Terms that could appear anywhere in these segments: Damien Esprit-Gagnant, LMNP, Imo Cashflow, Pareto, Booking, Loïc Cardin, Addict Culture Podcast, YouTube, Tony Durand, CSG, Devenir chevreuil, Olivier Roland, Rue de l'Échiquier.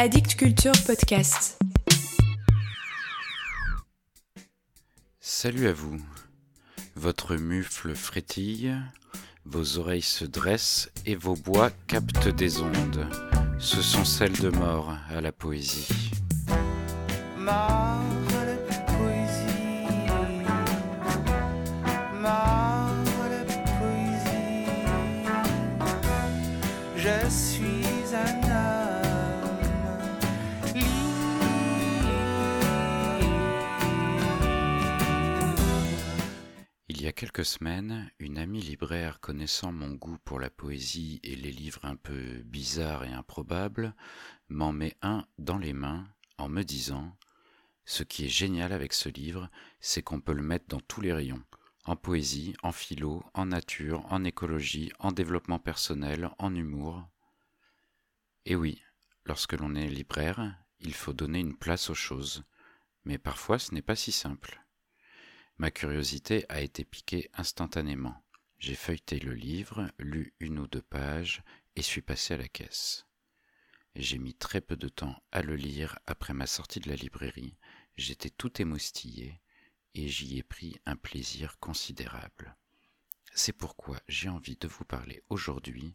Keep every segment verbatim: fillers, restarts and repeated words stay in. Addict Culture Podcast. Salut à vous. Votre mufle frétille, vos oreilles se dressent et vos bois captent des ondes. Ce sont celles de mort à la poésie. Mort à la poésie. Mort à la poésie. Je suis un homme. Il y a quelques semaines, une amie libraire connaissant mon goût pour la poésie et les livres un peu bizarres et improbables, m'en met un dans les mains en me disant « Ce qui est génial avec ce livre, c'est qu'on peut le mettre dans tous les rayons, en poésie, en philo, en nature, en écologie, en développement personnel, en humour. » Et oui, lorsque l'on est libraire, il faut donner une place aux choses, mais parfois ce n'est pas si simple. Ma curiosité a été piquée instantanément. J'ai feuilleté le livre, lu une ou deux pages et suis passé à la caisse. J'ai mis très peu de temps à le lire après ma sortie de la librairie. J'étais tout émoustillé et j'y ai pris un plaisir considérable. C'est pourquoi j'ai envie de vous parler aujourd'hui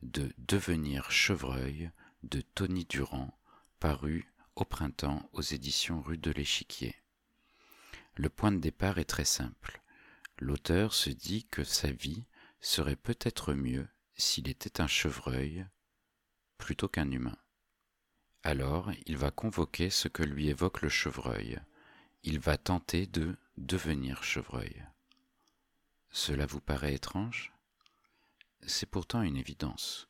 de Devenir chevreuil de Tony Durand, paru au printemps aux éditions Rue de l'Échiquier. Le point de départ est très simple. L'auteur se dit que sa vie serait peut-être mieux s'il était un chevreuil plutôt qu'un humain. Alors, il va convoquer ce que lui évoque le chevreuil. Il va tenter de devenir chevreuil. Cela vous paraît étrange ? C'est pourtant une évidence.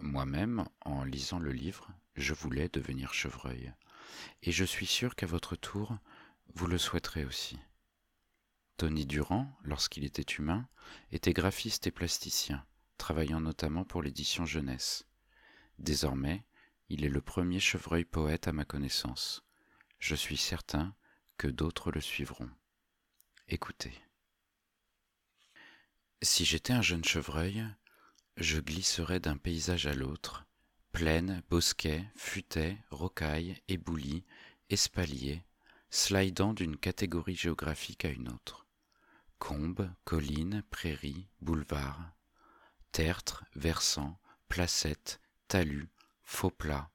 Moi-même, en lisant le livre, je voulais devenir chevreuil. Et je suis sûr qu'à votre tour, vous le souhaiterez aussi. Tony Durand, lorsqu'il était humain, était graphiste et plasticien, travaillant notamment pour l'édition jeunesse. Désormais, il est le premier chevreuil poète à ma connaissance. Je suis certain que d'autres le suivront. Écoutez. Si j'étais un jeune chevreuil, je glisserais d'un paysage à l'autre, plaine, bosquet, futaie, rocaille, éboulis, espalier, slidant d'une catégorie géographique à une autre. Combes, collines, prairies, boulevards, tertres, versants, placettes, talus, faux plats,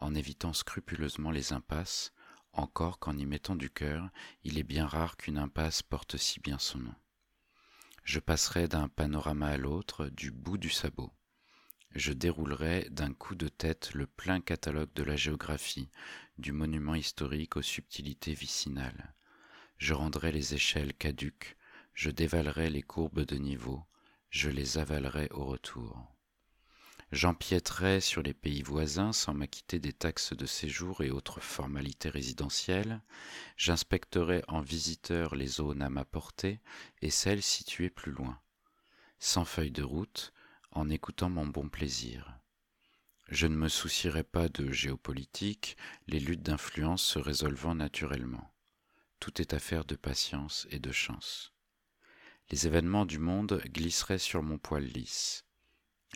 en évitant scrupuleusement les impasses, encore qu'en y mettant du cœur, il est bien rare qu'une impasse porte si bien son nom. Je passerai d'un panorama à l'autre du bout du sabot. Je déroulerai d'un coup de tête le plein catalogue de la géographie, du monument historique aux subtilités vicinales. Je rendrai les échelles caduques, je dévalerai les courbes de niveau, je les avalerai au retour. J'empiéterai sur les pays voisins sans m'acquitter des taxes de séjour et autres formalités résidentielles. J'inspecterai en visiteur les zones à ma portée et celles situées plus loin. Sans feuille de route, en écoutant mon bon plaisir. Je ne me soucierai pas de géopolitique, les luttes d'influence se résolvant naturellement. Tout est affaire de patience et de chance. Les événements du monde glisseraient sur mon poil lisse.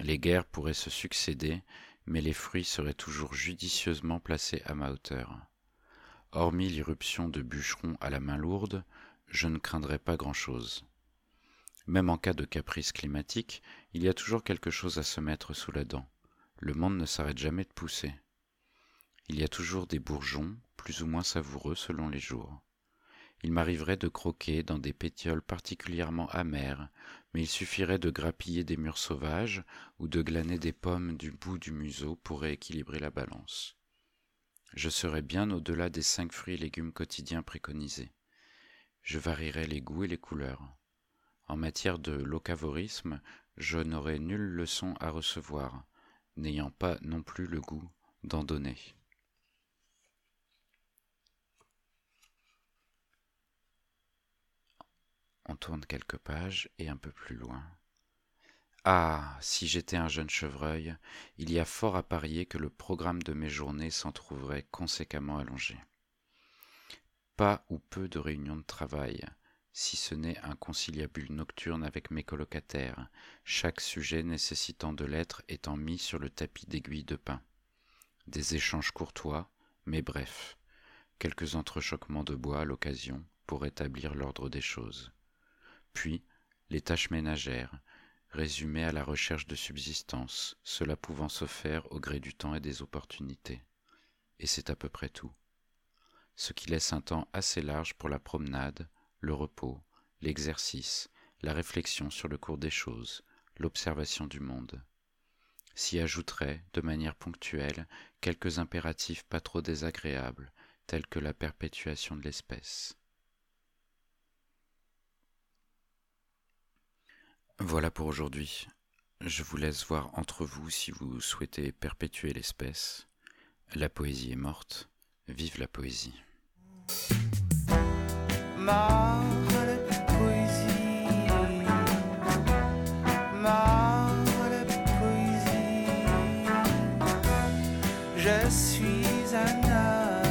Les guerres pourraient se succéder, mais les fruits seraient toujours judicieusement placés à ma hauteur. Hormis l'irruption de bûcherons à la main lourde, je ne craindrais pas grand-chose. Même en cas de caprice climatique, il y a toujours quelque chose à se mettre sous la dent. Le monde ne s'arrête jamais de pousser. Il y a toujours des bourgeons, plus ou moins savoureux selon les jours. Il m'arriverait de croquer dans des pétioles particulièrement amères, mais il suffirait de grappiller des mûres sauvages ou de glaner des pommes du bout du museau pour rééquilibrer la balance. Je serais bien au-delà des cinq fruits et légumes quotidiens préconisés. Je varierais les goûts et les couleurs. En matière de locavorisme, je n'aurais nulle leçon à recevoir, n'ayant pas non plus le goût d'en donner. On tourne quelques pages et un peu plus loin. Ah, si j'étais un jeune chevreuil, il y a fort à parier que le programme de mes journées s'en trouverait conséquemment allongé. Pas ou peu de réunions de travail, si ce n'est un conciliabule nocturne avec mes colocataires, chaque sujet nécessitant de l'être étant mis sur le tapis d'aiguilles de pin. des échanges courtois, mais brefs, quelques entrechoquements de bois à l'occasion pour établir l'ordre des choses. Puis, les tâches ménagères, résumées à la recherche de subsistance, cela pouvant se faire au gré du temps et des opportunités. Et c'est à peu près tout. Ce qui laisse un temps assez large pour la promenade, le repos, l'exercice, la réflexion sur le cours des choses, l'observation du monde. S'y ajouteraient, de manière ponctuelle, quelques impératifs pas trop désagréables, tels que la perpétuation de l'espèce. Voilà pour aujourd'hui. Je vous laisse voir entre vous si vous souhaitez perpétuer l'espèce. La poésie est morte. Vive la poésie. Je suis un homme.